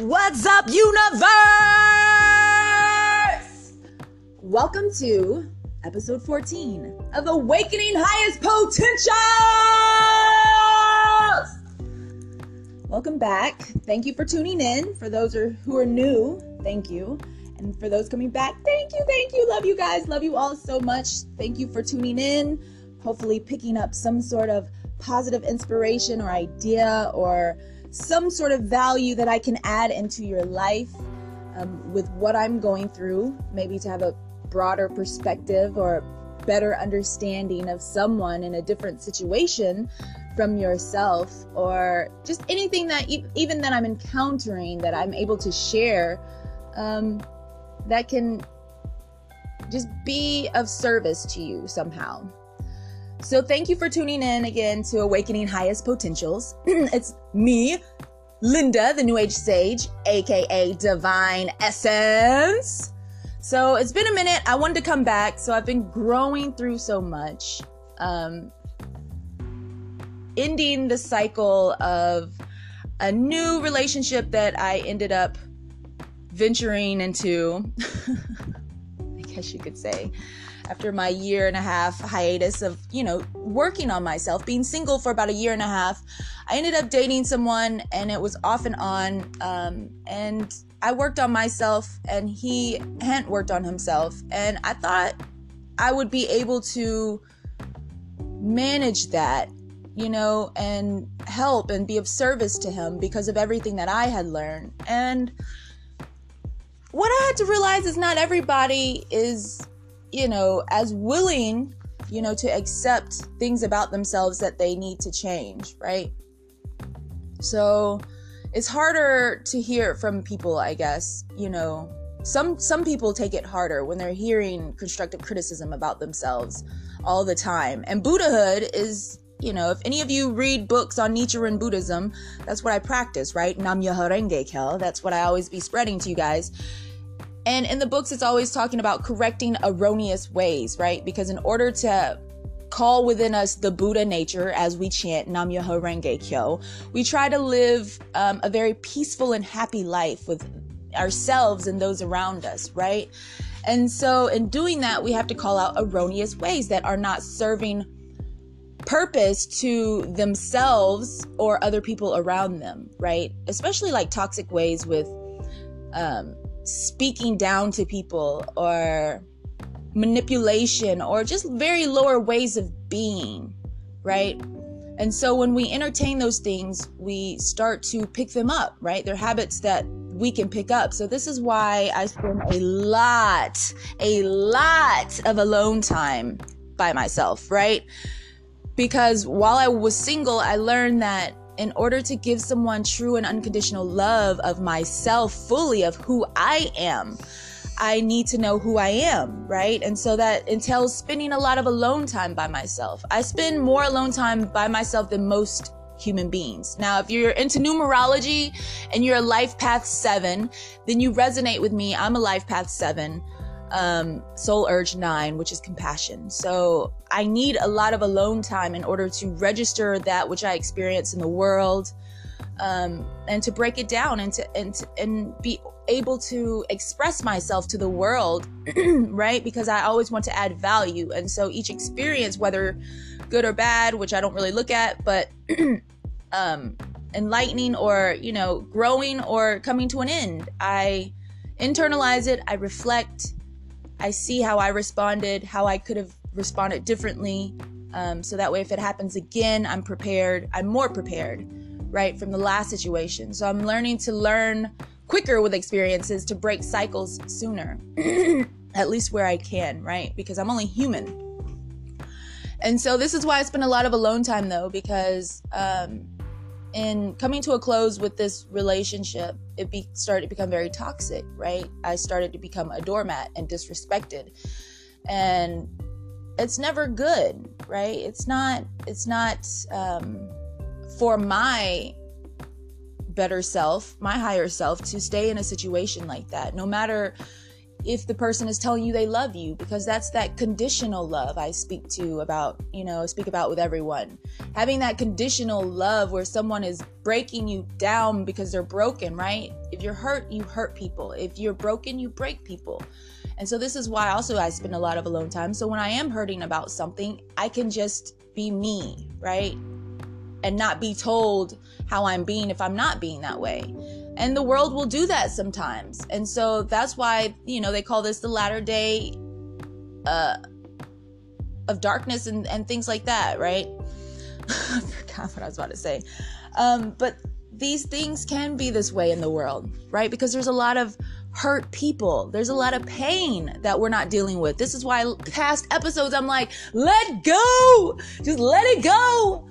What's up, universe? Welcome to episode 14 of Awakening Highest Potentials. Welcome back. Thank you for tuning in. For those who are new, thank you. And for those coming back, thank you. Love you guys. Love you all so much. Thank you for tuning in. Hopefully picking up some sort of positive inspiration or idea or some sort of value that I can add into your life with what I'm going through, maybe to have a broader perspective or better understanding of someone in a different situation from yourself, or just anything that even that I'm encountering that I'm able to share that can just be of service to you somehow. So thank you for tuning in again to Awakening Highest Potentials. It's me, Linda, the New Age Sage, aka Divine Essence. So it's been a minute. I wanted to come back. So I've been growing through so much, ending the cycle of a new relationship that I ended up venturing into, I guess you could say, after my 1.5 year hiatus of, working on myself, being single for about 1.5 years, I ended up dating someone, and it was off and on. And I worked on myself, and he hadn't worked on himself. And I thought I would be able to manage that, and help and be of service to him because of everything that I had learned. And what I had to realize is not everybody is as willing, to accept things about themselves that they need to change, right? So it's harder to hear it from people, I guess, some people take it harder when they're hearing constructive criticism about themselves all the time. And Buddhahood is, if any of you read books on Nichiren Buddhism, that's what I practice, right? Nam-myoho-renge-kyo. That's what I always be spreading to you guys. And in the books, it's always talking about correcting erroneous ways, right? Because in order to call within us the Buddha nature, as we chant Nam-myoho Renge-kyo, we try to live a very peaceful and happy life with ourselves and those around us, right? And so in doing that, we have to call out erroneous ways that are not serving purpose to themselves or other people around them, right? Especially like toxic ways with speaking down to people, or manipulation, or just very lower ways of being, right? And so when we entertain those things, we start to pick them up, right? They're habits that we can pick up. So this is why I spend a lot of alone time by myself, right? Because while I was single, I learned that in order to give someone true and unconditional love of myself fully, of who I am, I need to know who I am, right? And so that entails spending a lot of alone time by myself. I spend more alone time by myself than most human beings. Now, if you're into numerology and you're a life path 7, then you resonate with me. I'm a life path 7, soul urge 9, which is compassion. So I need a lot of alone time in order to register that which I experience in the world, and to break it down and be able to express myself to the world, right? Because I always want to add value. And so each experience, whether good or bad, which I don't really look at, but enlightening or, growing or coming to an end, I internalize it, I reflect, I see how I responded, how I could have responded differently. So that way, if it happens again, I'm prepared. I'm more prepared, right, from the last situation. So I'm learning to learn quicker with experiences to break cycles sooner, at least where I can, right? Because I'm only human. And so this is why I spend a lot of alone time, though, because in coming to a close with this relationship, it started to become very toxic, right? I started to become a doormat and disrespected, and it's never good, right? It's not for my better self, my higher self, to stay in a situation like that, no matter if the person is telling you they love you, because that's that conditional love I speak about with everyone. Having that conditional love where someone is breaking you down because they're broken, right? If you're hurt, you hurt people. If you're broken, you break people. And so this is why also I spend a lot of alone time. So when I am hurting about something, I can just be me, right? And not be told how I'm being if I'm not being that way. And the world will do that sometimes. And so that's why, they call this the latter day of darkness and things like that, right? I forgot what I was about to say. But these things can be this way in the world, right? Because there's a lot of hurt people. There's a lot of pain that we're not dealing with. This is why past episodes, I'm like, let go, just let it go.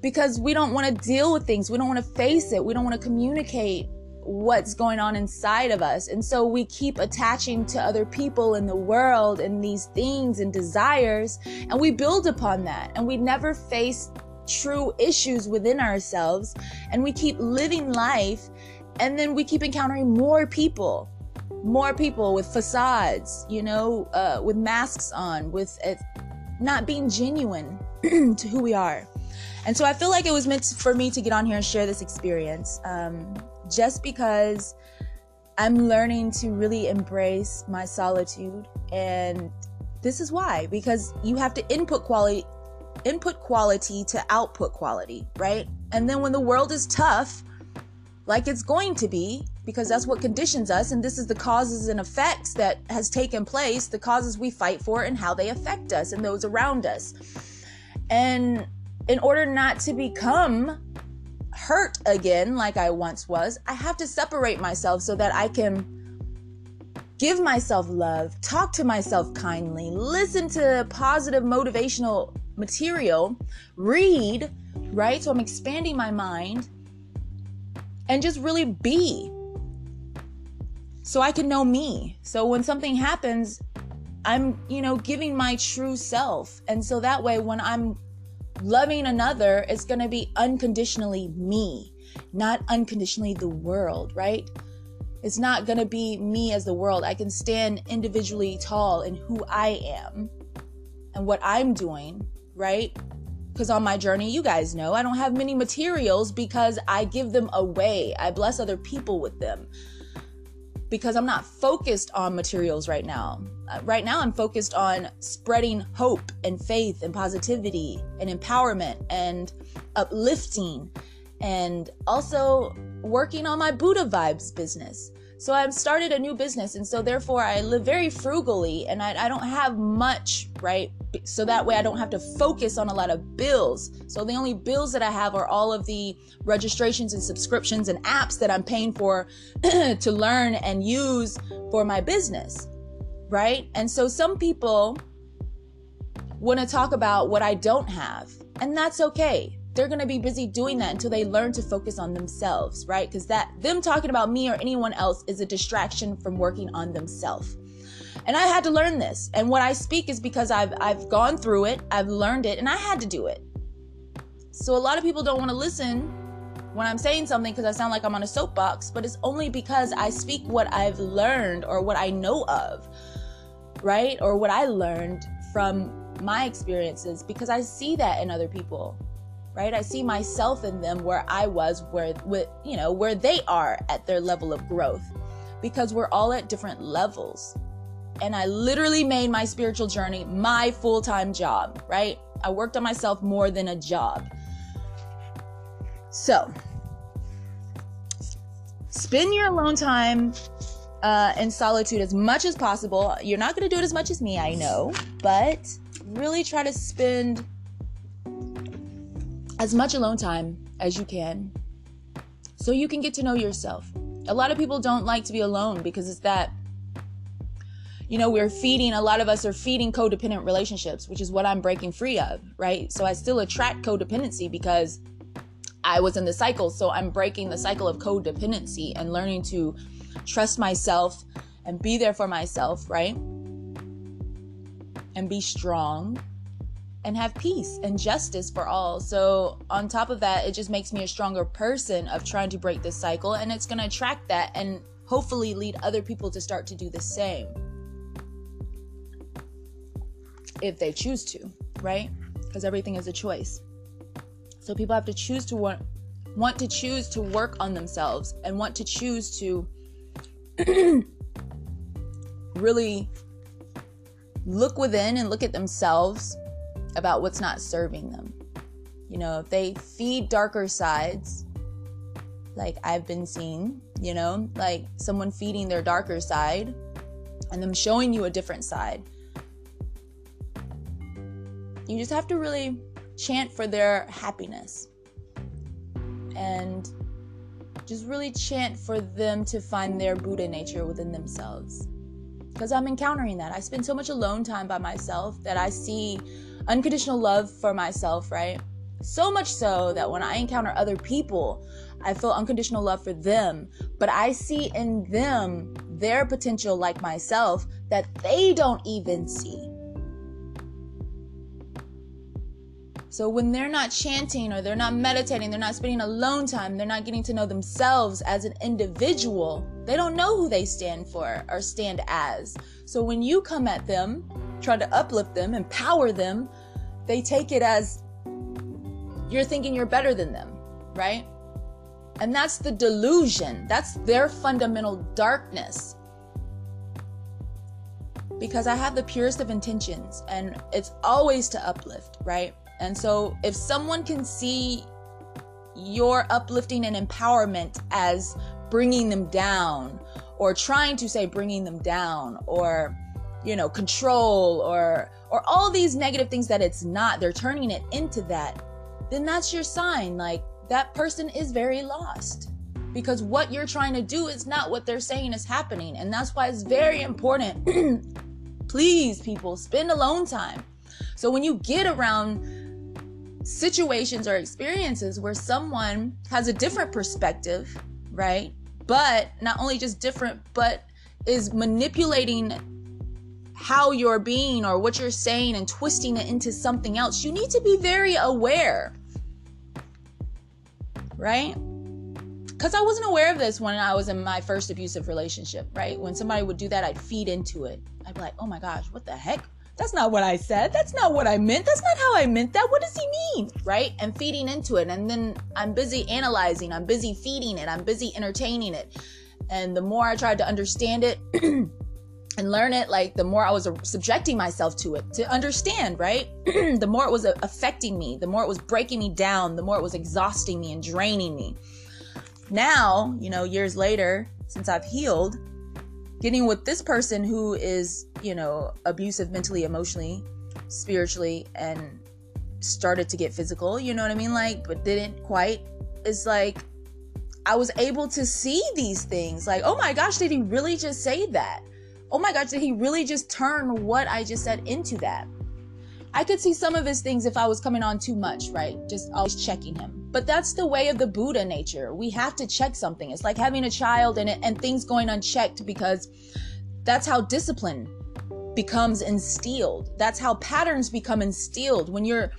Because we don't want to deal with things. We don't want to face it. We don't want to communicate what's going on inside of us. And so we keep attaching to other people in the world and these things and desires, and we build upon that. And we never face true issues within ourselves. And we keep living life, and then we keep encountering more people with facades, with masks on, with not being genuine to who we are. And so I feel like it was meant for me to get on here and share this experience, just because I'm learning to really embrace my solitude. And this is why, because you have to input quality to output quality, right? And then when the world is tough, like it's going to be, because that's what conditions us, and this is the causes and effects that has taken place, the causes we fight for and how they affect us and those around us. And in order not to become hurt again, like I once was, I have to separate myself so that I can give myself love, talk to myself kindly, listen to positive motivational material, read, right? So I'm expanding my mind and just really be, so I can know me. So when something happens, I'm, giving my true self. And so that way, when I'm loving another, is going to be unconditionally me, not unconditionally the world, right? It's not going to be me as the world. I can stand individually tall in who I am and what I'm doing, right? Because on my journey, you guys know, I don't have many materials because I give them away. I bless other people with them because I'm not focused on materials right now. Right now, I'm focused on spreading hope and faith and positivity and empowerment and uplifting, and also working on my Buddha Vibes business. So I've started a new business, and so therefore I live very frugally, and I don't have much, right? So that way I don't have to focus on a lot of bills. So the only bills that I have are all of the registrations and subscriptions and apps that I'm paying for to learn and use for my business, right? And so some people want to talk about what I don't have, and that's okay. They're going to be busy doing that until they learn to focus on themselves, right? Because them talking about me or anyone else is a distraction from working on themselves. And I had to learn this. And what I speak is because I've gone through it, I've learned it, and I had to do it. So a lot of people don't want to listen when I'm saying something because I sound like I'm on a soapbox, but it's only because I speak what I've learned or what I know of, right? Or what I learned from my experiences, because I see that in other people. Right? I see myself in them where I was, where they are at their level of growth, because we're all at different levels. And I literally made my spiritual journey my full-time job, right? I worked on myself more than a job. So spend your alone time in solitude as much as possible. You're not going to do it as much as me, I know, but really try to spend as much alone time as you can so you can get to know yourself. A lot of people don't like to be alone because it's that, a lot of us are feeding codependent relationships, which is what I'm breaking free of, right? So I still attract codependency because I was in the cycle. So I'm breaking the cycle of codependency and learning to trust myself and be there for myself, right? And be strong and have peace and justice for all. So on top of that, it just makes me a stronger person of trying to break this cycle, and it's going to attract that and hopefully lead other people to start to do the same if they choose to, right? Because everything is a choice. So people have to choose to want to choose to work on themselves and want to choose to really look within and look at themselves about what's not serving them. You know, if they feed darker sides, like I've been seeing, you know, like someone feeding their darker side and them showing you a different side, you just have to really chant for their happiness and just really chant for them to find their Buddha nature within themselves. Because I'm encountering that. I spend so much alone time by myself that I see unconditional love for myself, right? So much so that when I encounter other people, I feel unconditional love for them, but I see in them their potential, like myself, that they don't even see. So when they're not chanting or they're not meditating, they're not spending alone time, they're not getting to know themselves as an individual, they don't know who they stand for or stand as. So when you come at them, try to uplift them, empower them, they take it as you're thinking you're better than them, right? And that's the delusion. That's their fundamental darkness. Because I have the purest of intentions and it's always to uplift, right? And so if someone can see your uplifting and empowerment as bringing them down or trying to say bringing them down or, you know, control or all these negative things that it's not, they're turning it into that, then that's your sign. Like that person is very lost because what you're trying to do is not what they're saying is happening. And that's why it's very important. Please, people, spend alone time. So when you get around situations or experiences where someone has a different perspective, right? But not only just different, but is manipulating how you're being or what you're saying and twisting it into something else, you need to be very aware, right? Because I wasn't aware of this when I was in my first abusive relationship, right? When somebody would do that, I'd feed into it. I'd be like, oh my gosh, what the heck? That's not what I said. That's not what I meant. That's not how I meant that. What does he mean? Right? And feeding into it. And then I'm busy analyzing. I'm busy feeding it. I'm busy entertaining it. And the more I tried to understand it and learn it, like the more I was subjecting myself to it to understand, right? The more it was affecting me, the more it was breaking me down, the more it was exhausting me and draining me. Now, you know, years later, since I've healed, getting with this person who is, you know, abusive mentally, emotionally, spiritually, and started to get physical, you know what I mean? Like, but didn't quite. It's like, I was able to see these things. Like, oh my gosh, did he really just say that? Oh my gosh, did he really just turn what I just said into that? I could see some of his things if I was coming on too much, right? Just always checking him. But that's the way of the Buddha nature. We have to check something. It's like having a child and things going unchecked, because that's how discipline becomes instilled. That's how patterns become instilled. When you're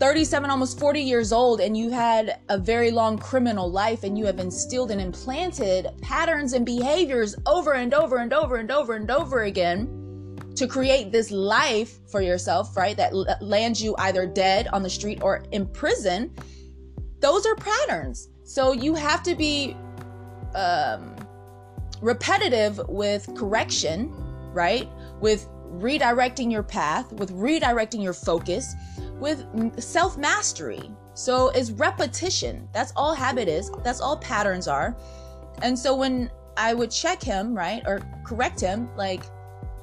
37, almost 40 years old, and you had a very long criminal life and you have instilled and implanted patterns and behaviors over and over and over and over and over again, to create this life for yourself, right? That lands you either dead on the street or in prison. Those are patterns. So you have to be repetitive with correction, right? With redirecting your path, with redirecting your focus, with self-mastery. So it's repetition. That's all habit is. That's all patterns are. And so when I would check him, right? Or correct him, like,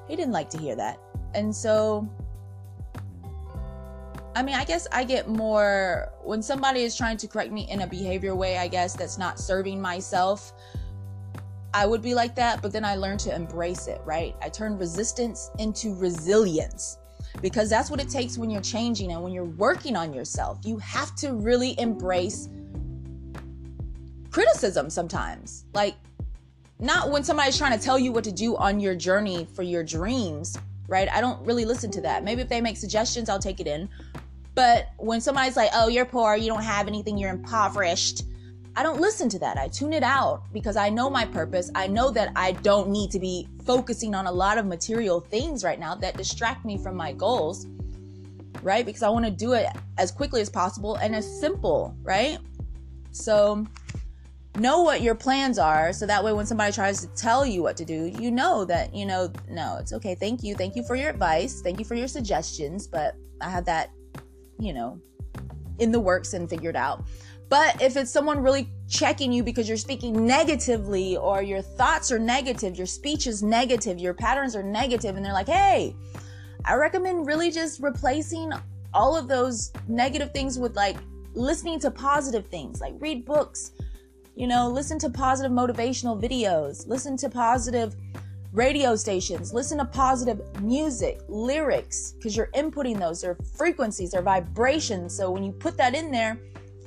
he didn't like to hear that. And so, I mean, I guess I get more when somebody is trying to correct me in a behavior way, I guess, that's not serving myself. I would be like that, but then I learned to embrace it, right? I turn resistance into resilience, because that's what it takes when you're changing and when you're working on yourself. You have to really embrace criticism sometimes. Like, not when somebody's trying to tell you what to do on your journey for your dreams, right? I don't really listen to that. Maybe if they make suggestions, I'll take it in. But when somebody's like, oh, you're poor, you don't have anything, you're impoverished, I don't listen to that. I tune it out because I know my purpose. I know that I don't need to be focusing on a lot of material things right now that distract me from my goals, right? Because I want to do it as quickly as possible and as simple, right? So know what your plans are, so that way when somebody tries to tell you what to do, you know that, you know, no, it's okay. Thank you for your advice. Thank you for your suggestions, but I have that, you know, in the works and figured out. But if it's someone really checking you because you're speaking negatively, or your thoughts are negative, your speech is negative, your patterns are negative, and they're like, hey, I recommend really just replacing all of those negative things with like listening to positive things, like read books, you know, listen to positive motivational videos, listen to positive radio stations, listen to positive music, lyrics, because you're inputting those, they're frequencies, they're vibrations. So when you put that in there,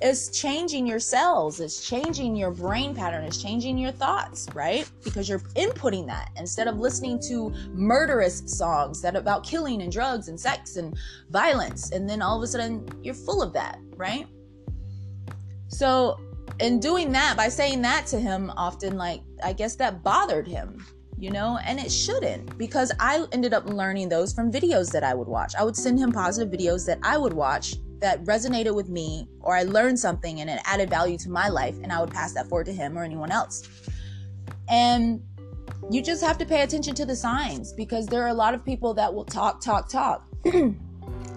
it's changing your cells, it's changing your brain pattern, it's changing your thoughts, right? Because you're inputting that instead of listening to murderous songs that are about killing and drugs and sex and violence. And then all of a sudden you're full of that, right? So in doing that, by saying that to him often, like, I guess that bothered him, you know, and it shouldn't, because I ended up learning those from videos that I would watch. I would send him positive videos that I would watch that resonated with me, or I learned something and it added value to my life, and I would pass that forward to him or anyone else. And you just have to pay attention to the signs, because there are a lot of people that will talk.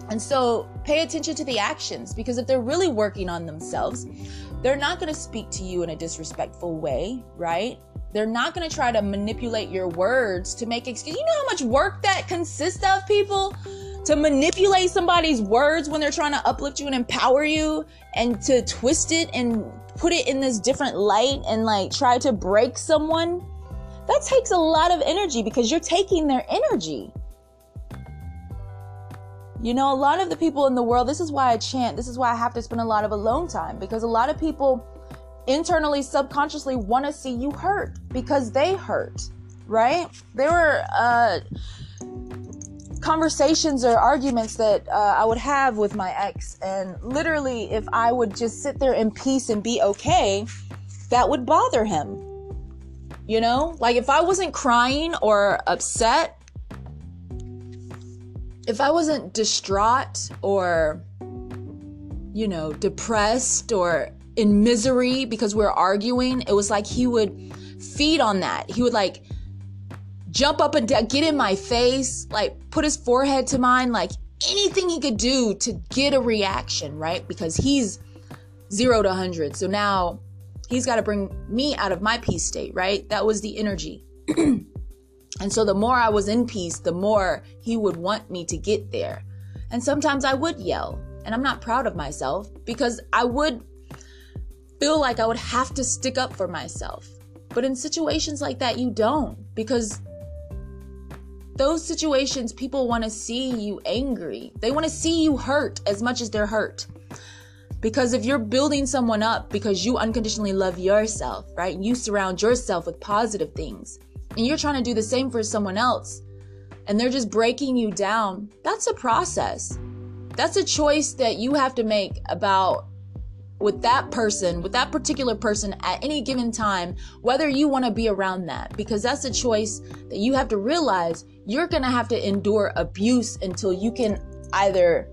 And so pay attention to the actions, because if they're really working on themselves, they're not going to speak to you in a disrespectful way, right? They're not going to try to manipulate your words to make excuse. You know how much work that consists of, people? To manipulate somebody's words when they're trying to uplift you and empower you, and to twist it and put it in this different light and like try to break someone. That takes a lot of energy, because you're taking their energy. You know, a lot of the people in the world, this is why I chant, this is why I have to spend a lot of alone time, because a lot of people internally, subconsciously want to see you hurt because they hurt, right? There were conversations or arguments that I would have with my ex, and literally if I would just sit there in peace and be okay, that would bother him. You know, like if I wasn't crying or upset, if I wasn't distraught or, you know, depressed or in misery because we're arguing, it was like he would feed on that. He would like jump up and get in my face, like put his forehead to mine, like anything he could do to get a reaction, right? Because he's 0 to 100. So now he's got to bring me out of my peace state, right? That was the energy. And so the more I was in peace, the more he would want me to get there. And sometimes I would yell, and I'm not proud of myself, because I would feel like I would have to stick up for myself. But in situations like that, you don't, because those situations, people want to see you angry. They want to see you hurt as much as they're hurt. Because if you're building someone up because you unconditionally love yourself, right? You surround yourself with positive things, and you're trying to do the same for someone else, and they're just breaking you down. That's a process. That's a choice that you have to make about with that person, with that particular person at any given time, whether you want to be around that, because that's a choice that you have to realize. You're going to have to endure abuse until you can either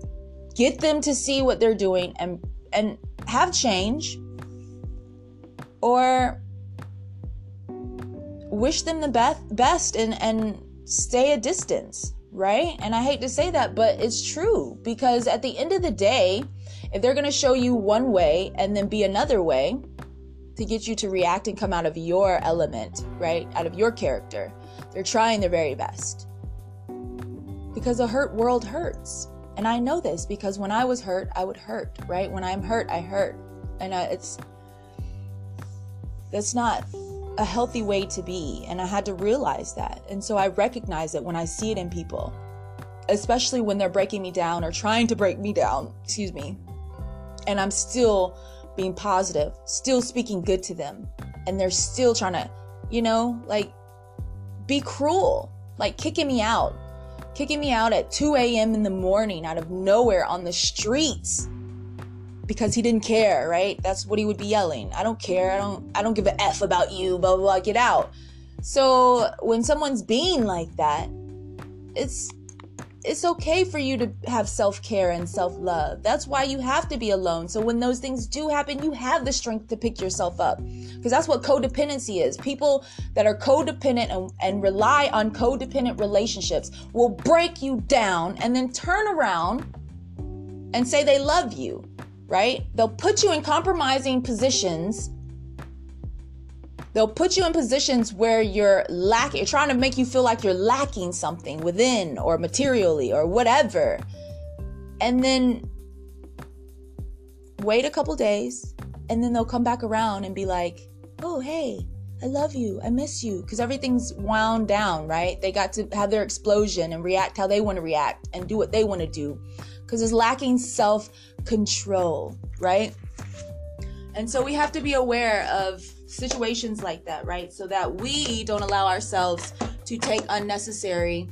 get them to see what they're doing and have change, or wish them the best and stay a distance, right? And I hate to say that, but it's true, because at the end of the day, if they're going to show you one way and then be another way to get you to react and come out of your element, right? Out of your character, they're trying their very best. Because a hurt world hurts. And I know this, because when I was hurt, I would hurt, right? When I'm hurt, I hurt. And that's not a healthy way to be. And I had to realize that. And so I recognize it when I see it in people, especially when they're breaking me down or trying to break me down, excuse me. And I'm still being positive, still speaking good to them. And they're still trying to, you know, like be cruel, like kicking me out at 2 a.m. in the morning out of nowhere on the streets. because he didn't care, right? That's what he would be yelling. I don't care. I don't give a F about you, blah, blah, blah, get out. So when someone's being like that, it's okay for you to have self-care and self-love. That's why you have to be alone. So when those things do happen, you have the strength to pick yourself up, because that's what codependency is. People that are codependent and rely on codependent relationships will break you down and then turn around and say they love you, right? They'll put you in compromising positions. They'll put you in positions where you're trying to make you feel like you're lacking something within or materially or whatever. And then wait a couple days, and then they'll come back around and be like, oh, hey, I love you. I miss you. Because everything's wound down, right? They got to have their explosion and react how they want to react and do what they want to do, because it's lacking self-control, right? And so we have to be aware of situations like that, right? So that we don't allow ourselves to take unnecessary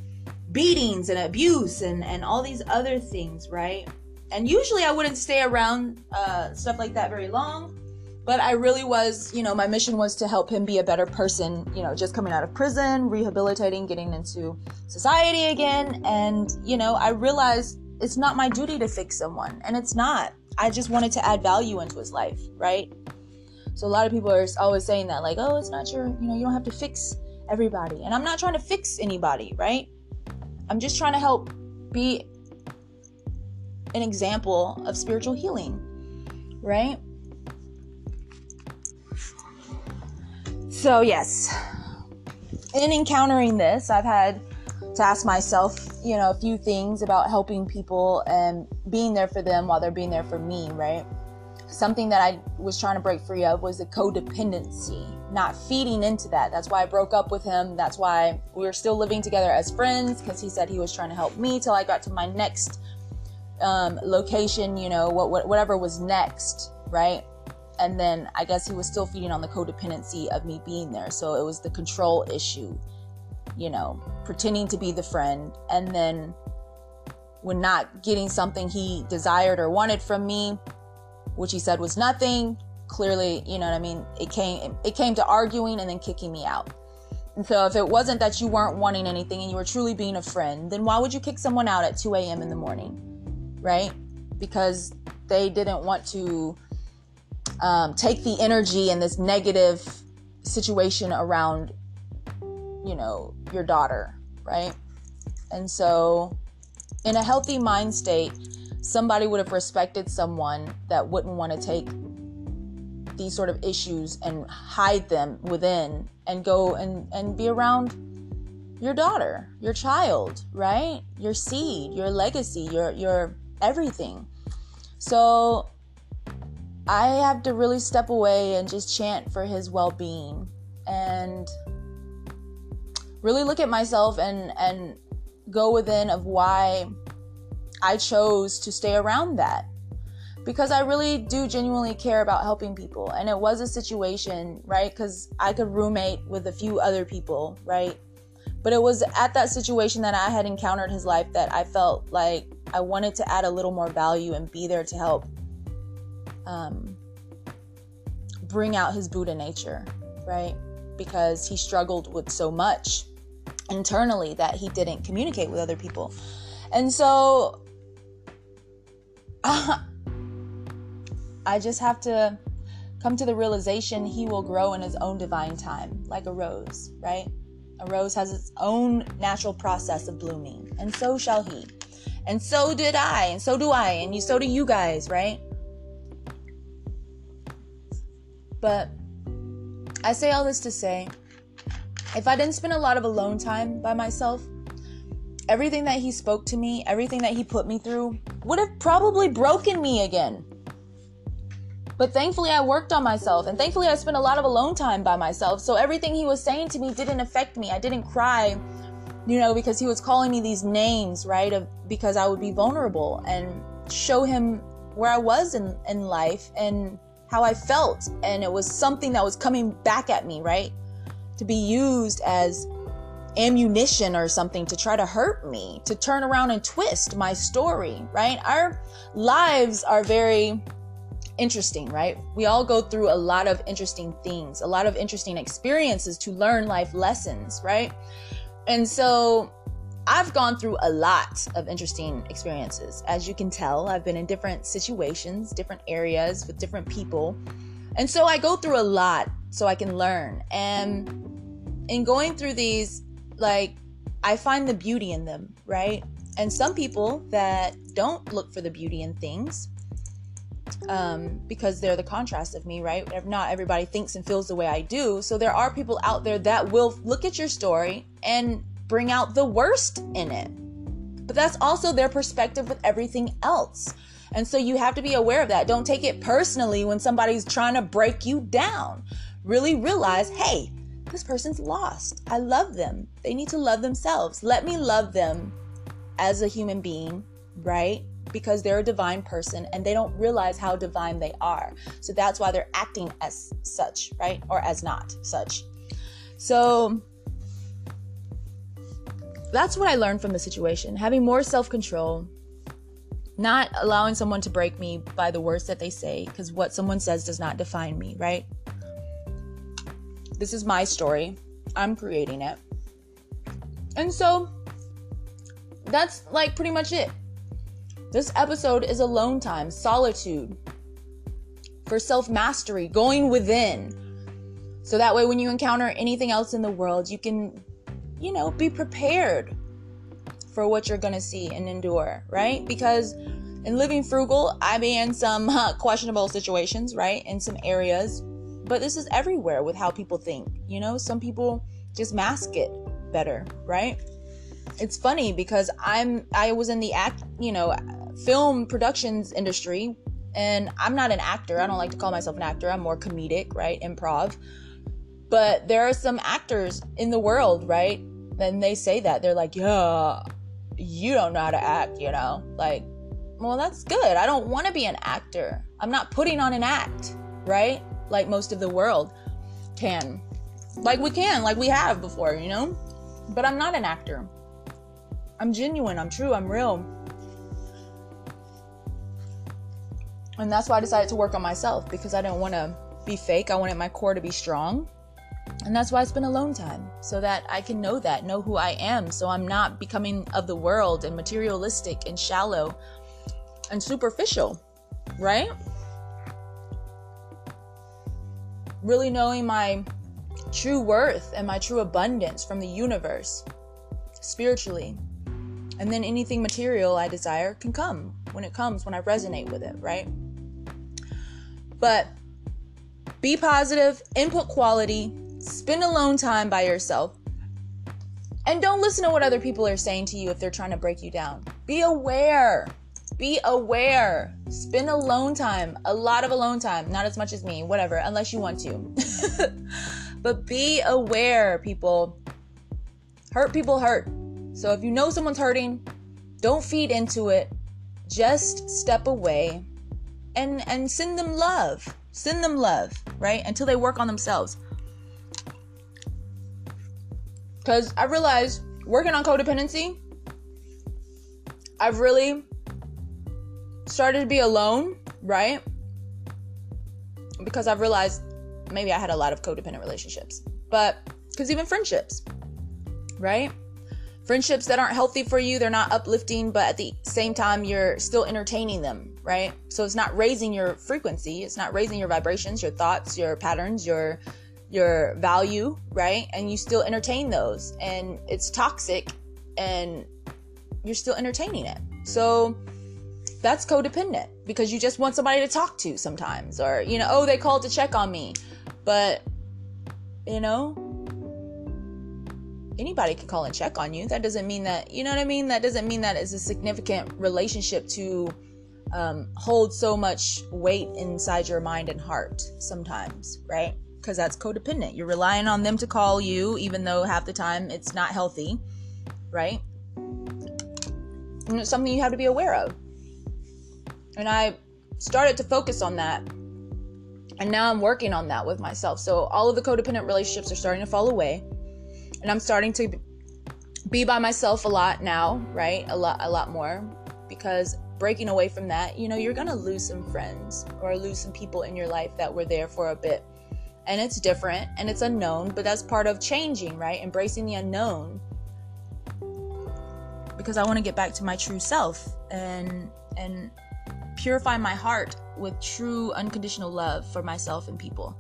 beatings and abuse and all these other things, right? And usually I wouldn't stay around stuff like that very long, but I really was, my mission was to help him be a better person, just coming out of prison, rehabilitating, getting into society again. And, I realized it's not my duty to fix someone, and it's not. I just wanted to add value into his life, right? So a lot of people are always saying that, like, oh, it's not your, you don't have to fix everybody. And I'm not trying to fix anybody, right? I'm just trying to help be an example of spiritual healing, right? So yes, in encountering this, I've had to ask myself, a few things about helping people and being there for them while they're being there for me, right? Something that I was trying to break free of was the codependency, not feeding into that. That's why I broke up with him. That's why we were still living together as friends, because he said he was trying to help me till I got to my next location, whatever was next, right? And then I guess he was still feeding on the codependency of me being there. So it was the control issue, pretending to be the friend, and then when not getting something he desired or wanted from me, which he said was nothing, clearly, it came to arguing and then kicking me out. And so if it wasn't that you weren't wanting anything and you were truly being a friend, then why would you kick someone out at 2 a.m. in the morning, right? Because they didn't want to take the energy in this negative situation around, your daughter, right? And so in a healthy mind state, somebody would have respected someone that wouldn't want to take these sort of issues and hide them within and go and be around your daughter, your child, right? Your seed, your legacy, your everything. So I have to really step away and just chant for his well-being and really look at myself and go within of why I chose to stay around that, because I really do genuinely care about helping people. And it was a situation, right? Because I could roommate with a few other people, right? But it was at that situation that I had encountered his life that I felt like I wanted to add a little more value and be there to help bring out his Buddha nature, right? Because he struggled with so much internally that he didn't communicate with other people. And so I just have to come to the realization he will grow in his own divine time, like a rose, right? A rose has its own natural process of blooming, and so shall he. And so did I, and so do I, and so do you guys, right? But I say all this to say, if I didn't spend a lot of alone time by myself, everything that he spoke to me, everything that he put me through would have probably broken me again. But thankfully I worked on myself, and thankfully I spent a lot of alone time by myself. So everything he was saying to me didn't affect me. I didn't cry, because he was calling me these names, right? Because I would be vulnerable and show him where I was in life and how I felt. And it was something that was coming back at me, right? To be used as ammunition or something to try to hurt me, to turn around and twist my story, right? Our lives are very interesting, right? We all go through a lot of interesting things, a lot of interesting experiences to learn life lessons, right? And so I've gone through a lot of interesting experiences. As you can tell, I've been in different situations, different areas with different people. And so I go through a lot so I can learn. And in going through these, like, I find the beauty in them, right? And some people that don't look for the beauty in things, because they're the contrast of me, right? Not everybody thinks and feels the way I do. So there are people out there that will look at your story and bring out the worst in it. But that's also their perspective with everything else. And so you have to be aware of that. Don't take it personally when somebody's trying to break you down. Really realize, hey, this person's lost. I love them. They need to love themselves. Let me love them as a human being, right? Because they're a divine person and they don't realize how divine they are. So that's why they're acting as such, right? Or as not such. So that's what I learned from the situation. Having more self-control, not allowing someone to break me by the words that they say, because what someone says does not define me, right? This is my story. I'm creating it. And so that's like pretty much it. This episode is alone time, solitude, for self-mastery, going within. So that way when you encounter anything else in the world, you can, you know, be prepared for what you're going to see and endure, right? Because in living frugal, I be in some questionable situations, right? In some areas. But this is everywhere with how people think, you know? Some people just mask it better, right? It's funny because I was in the film productions industry, and I'm not an actor. I don't like to call myself an actor. I'm more comedic, right? Improv. But there are some actors in the world, right? And they say that. They're like, yeah, you don't know how to act, you know? Like, well, that's good. I don't want to be an actor. I'm not putting on an act, right? Like most of the world can. Like we can, like we have before, you know? But I'm not an actor. I'm genuine, I'm true, I'm real. And that's why I decided to work on myself, because I didn't want to be fake. I wanted my core to be strong. And that's why it's been alone time, so that I can know that, know who I am. So I'm not becoming of the world and materialistic and shallow and superficial, right? Really knowing my true worth and my true abundance from the universe spiritually, and then anything material I desire can come when it comes, when I resonate with it, right? But be positive, input quality, spend alone time by yourself, and don't listen to what other people are saying to you if they're trying to break you down. Be aware. Spend alone time, a lot of alone time, not as much as me, whatever, unless you want to. But be aware, people. Hurt people hurt. So if you know someone's hurting, don't feed into it. Just step away and send them love. Send them love, right? Until they work on themselves. Because I realized working on codependency, I've really started to be alone, right? Because I've realized maybe I had a lot of codependent relationships, but because even friendships, right? Friendships that aren't healthy for you, they're not uplifting, but at the same time, you're still entertaining them, right? So it's not raising your frequency. It's not raising your vibrations, your thoughts, your patterns, your value, right? And you still entertain those, and it's toxic, and you're still entertaining it. So that's codependent, because you just want somebody to talk to sometimes, or, you know, oh, they called to check on me. But, you know, anybody can call and check on you. That doesn't mean that, you know what I mean? That doesn't mean that it's a significant relationship to hold so much weight inside your mind and heart sometimes, right? Because that's codependent. You're relying on them to call you, even though half the time it's not healthy, right? And it's something you have to be aware of. And I started to focus on that. And now I'm working on that with myself. So all of the codependent relationships are starting to fall away. And I'm starting to be by myself a lot now, right? A lot more. Because breaking away from that, you know, you're going to lose some friends or lose some people in your life that were there for a bit. And it's different and it's unknown, but that's part of changing, right? Embracing the unknown. Because I want to get back to my true self and purify my heart with true unconditional love for myself and people.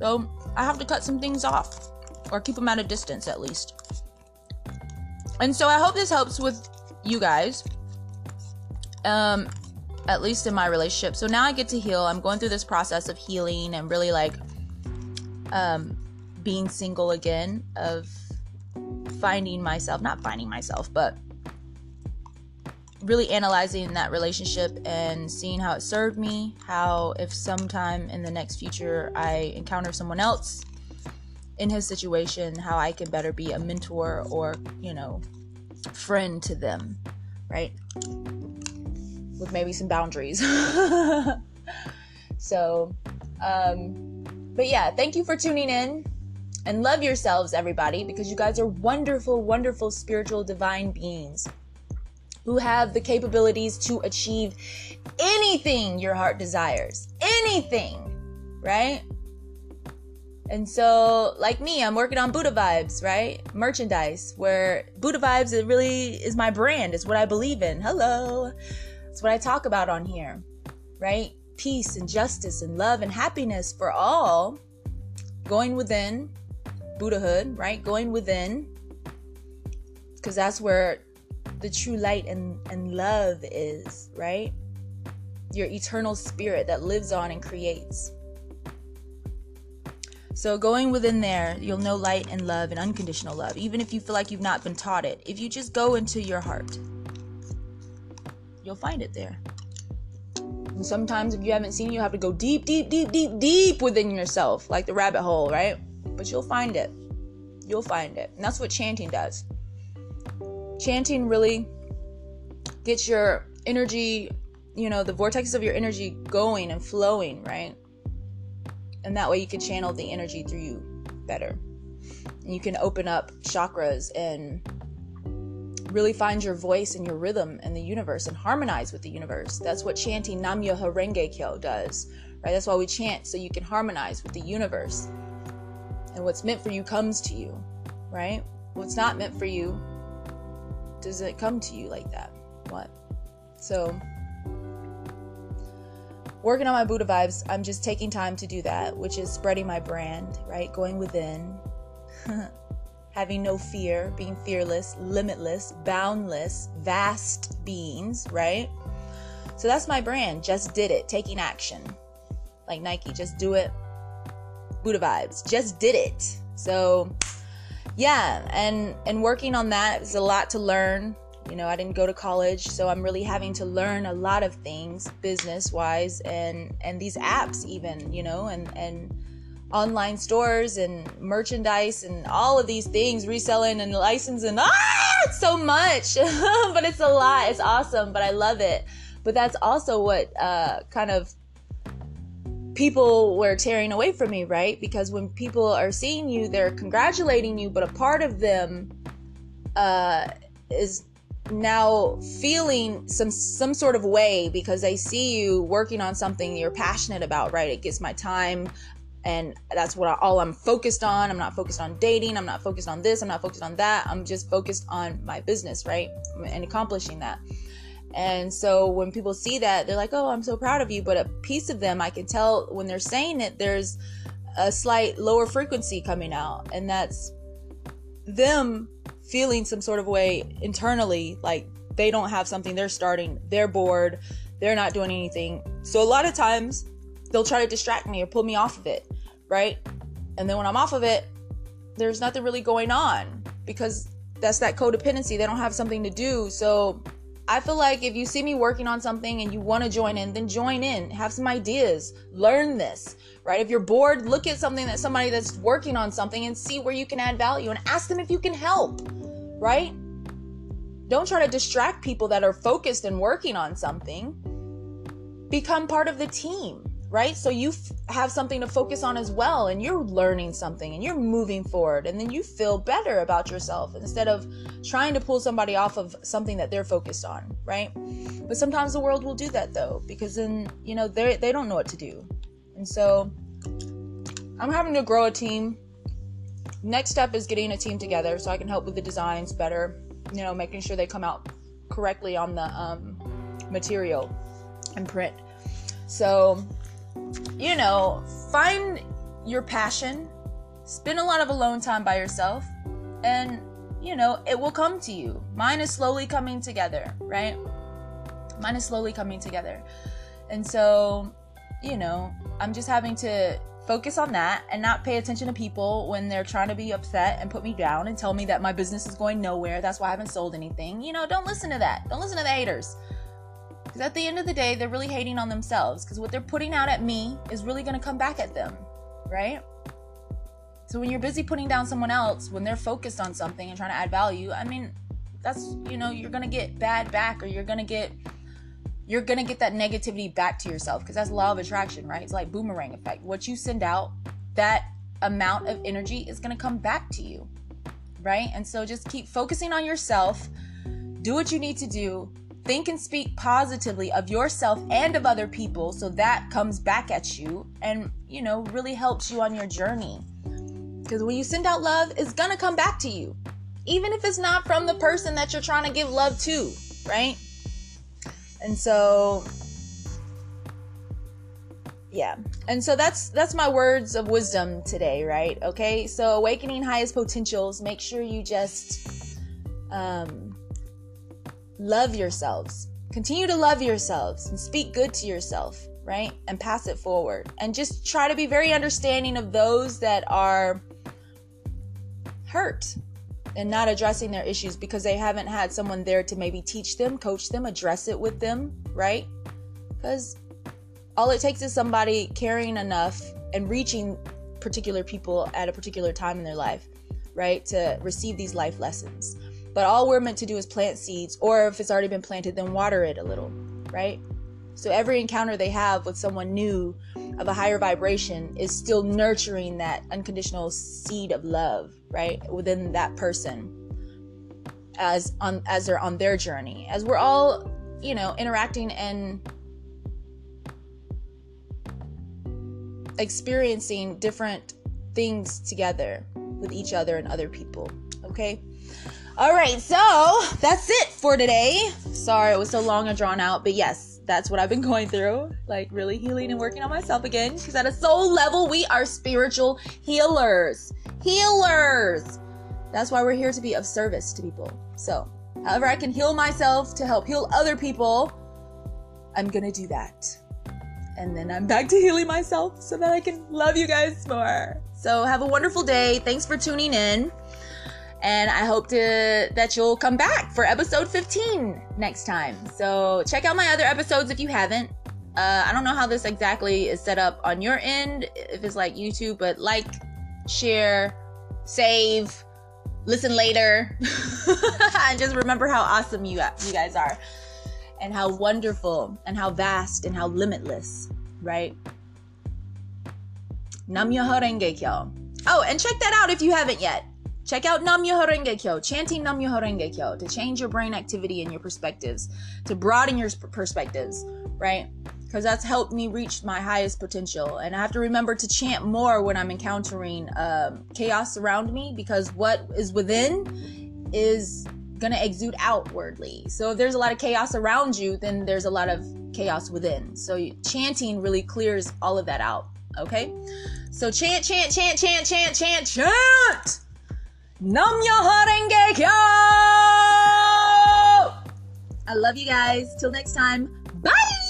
So I have to cut some things off or keep them at a distance at least. And so I hope this helps with you guys, at least in my relationship. So now I get to heal. I'm going through this process of healing and really like being single again, of not finding myself, but really analyzing that relationship and seeing how it served me, how if sometime in the next future I encounter someone else in his situation, how I can better be a mentor or, you know, friend to them, right? With maybe some boundaries. So, but yeah, thank you for tuning in and love yourselves, everybody, because you guys are wonderful, wonderful spiritual divine beings who have the capabilities to achieve anything your heart desires. Anything, right? And so, like me, I'm working on Buddha Vibes, right? Merchandise, where Buddha Vibes, it really is my brand. It's what I believe in. Hello. It's what I talk about on here, right? Peace and justice and love and happiness for all. Going within Buddhahood, right? Going within, because that's where the true light and love is, right? Your eternal spirit that lives on and creates. So going within there, you'll know light and love and unconditional love, even if you feel like you've not been taught it. If you just go into your heart, you'll find it there. And sometimes if you haven't seen it, you have to go deep, deep, deep, deep, deep within yourself, like the rabbit hole, right? But you'll find it. You'll find it. And that's what chanting does. Chanting really gets your energy, you know, the vortexes of your energy going and flowing, right? And that way you can channel the energy through you better. And you can open up chakras and really find your voice and your rhythm in the universe and harmonize with the universe. That's what chanting Nam-myoho-renge-kyo does, right? That's why we chant, so you can harmonize with the universe. And what's meant for you comes to you, right? What's not meant for you doesn't come to you like that. What? So, working on my Buddha Vibes, I'm just taking time to do that, which is spreading my brand, right? Going within. Having no fear, being fearless, limitless, boundless, vast beings, right? So that's my brand. Just did it. Taking action. Like Nike, just do it. Buddha Vibes, just did it. So yeah, and working on that is a lot to learn. You know, I didn't go to college, so I'm really having to learn a lot of things business-wise and these apps even, you know, and online stores and merchandise and all of these things, reselling and licensing, it's so much, but it's a lot. It's awesome, but I love it. But that's also what kind of people were tearing away from me, right? Because when people are seeing you, they're congratulating you, but a part of them is now feeling some sort of way because they see you working on something you're passionate about, right? It gets my time. And that's what all I'm focused on. I'm not focused on dating. I'm not focused on this. I'm not focused on that. I'm just focused on my business, right? And accomplishing that. And so when people see that, they're like, oh, I'm so proud of you. But a piece of them, I can tell when they're saying it, there's a slight lower frequency coming out. And that's them feeling some sort of way internally, like they don't have something. They're starting. They're bored. They're not doing anything. So a lot of times they'll try to distract me or pull me off of it, right? And then when I'm off of it, there's nothing really going on because that's that codependency. They don't have something to do. So I feel like if you see me working on something and you want to join in, then join in. Have some ideas. Learn this, right? If you're bored, look at something that somebody that's working on something and see where you can add value and ask them if you can help, right? Don't try to distract people that are focused and working on something. Become part of the team. right? So you have something to focus on as well, and you're learning something and you're moving forward, and then you feel better about yourself instead of trying to pull somebody off of something that they're focused on, right? But sometimes the world will do that though, because then, you know, they don't know what to do. And so I'm having to grow a team. Next step is getting a team together so I can help with the designs better, you know, making sure they come out correctly on the material and print. So, you know, find your passion, spend a lot of alone time by yourself, and, you know, it will come to you. Mine is slowly coming together, right? Mine is slowly coming together. And so, you know, I'm just having to focus on that and not pay attention to people when they're trying to be upset and put me down and tell me that my business is going nowhere. That's why I haven't sold anything. You know, don't listen to that. Don't listen to the haters. Because at the end of the day, they're really hating on themselves, because what they're putting out at me is really going to come back at them, right? So when you're busy putting down someone else, when they're focused on something and trying to add value, I mean, that's, you know, you're going to get bad back, or you're going to get that negativity back to yourself, because that's law of attraction, right? It's like boomerang effect. What you send out, that amount of energy is going to come back to you, right? And so just keep focusing on yourself, do what you need to do, think and speak positively of yourself and of other people, so that comes back at you and, you know, really helps you on your journey. Because when you send out love, it's going to come back to you, even if it's not from the person that you're trying to give love to, right? And so, yeah. And so that's my words of wisdom today, right? Okay. So Awakening Highest Potentials, make sure you just love yourselves. Continue to love yourselves and speak good to yourself, right? And pass it forward. And just try to be very understanding of those that are hurt and not addressing their issues because they haven't had someone there to maybe teach them, coach them, address it with them, right? Because all it takes is somebody caring enough and reaching particular people at a particular time in their life, right, to receive these life lessons. But all we're meant to do is plant seeds, or if it's already been planted, then water it a little, right? So every encounter they have with someone new of a higher vibration is still nurturing that unconditional seed of love, right, within that person as they're on their journey. As we're all, you know, interacting and experiencing different things together with each other and other people, okay? All right, so that's it for today. Sorry, it was so long and drawn out, but yes. That's what I've been going through, like really healing and working on myself again. Because at a soul level, we are spiritual healers. Healers! That's why we're here, to be of service to people. So, however I can heal myself to help heal other people, I'm going to do that. And then I'm back to healing myself so that I can love you guys more. So, have a wonderful day. Thanks for tuning in. And I hope that you'll come back for episode 15 next time. So check out my other episodes if you haven't. I don't know how this exactly is set up on your end, if it's like YouTube, but like, share, save, listen later. And just remember how awesome you guys are, and how wonderful and how vast and how limitless, right? Nam-myoho-renge-kyo. Oh, and check that out if you haven't yet. Check out Nam-myoho-renge-kyo, chanting Nam-myoho-renge-kyo, to change your brain activity and your perspectives, to broaden your perspectives, right? Because that's helped me reach my highest potential. And I have to remember to chant more when I'm encountering chaos around me, because what is within is going to exude outwardly. So if there's a lot of chaos around you, then there's a lot of chaos within. So chanting really clears all of that out, okay? So chant, chant, chant, chant, chant, chant, chant! Nam-myoho-renge-kyo! I love you guys. Till next time. Bye!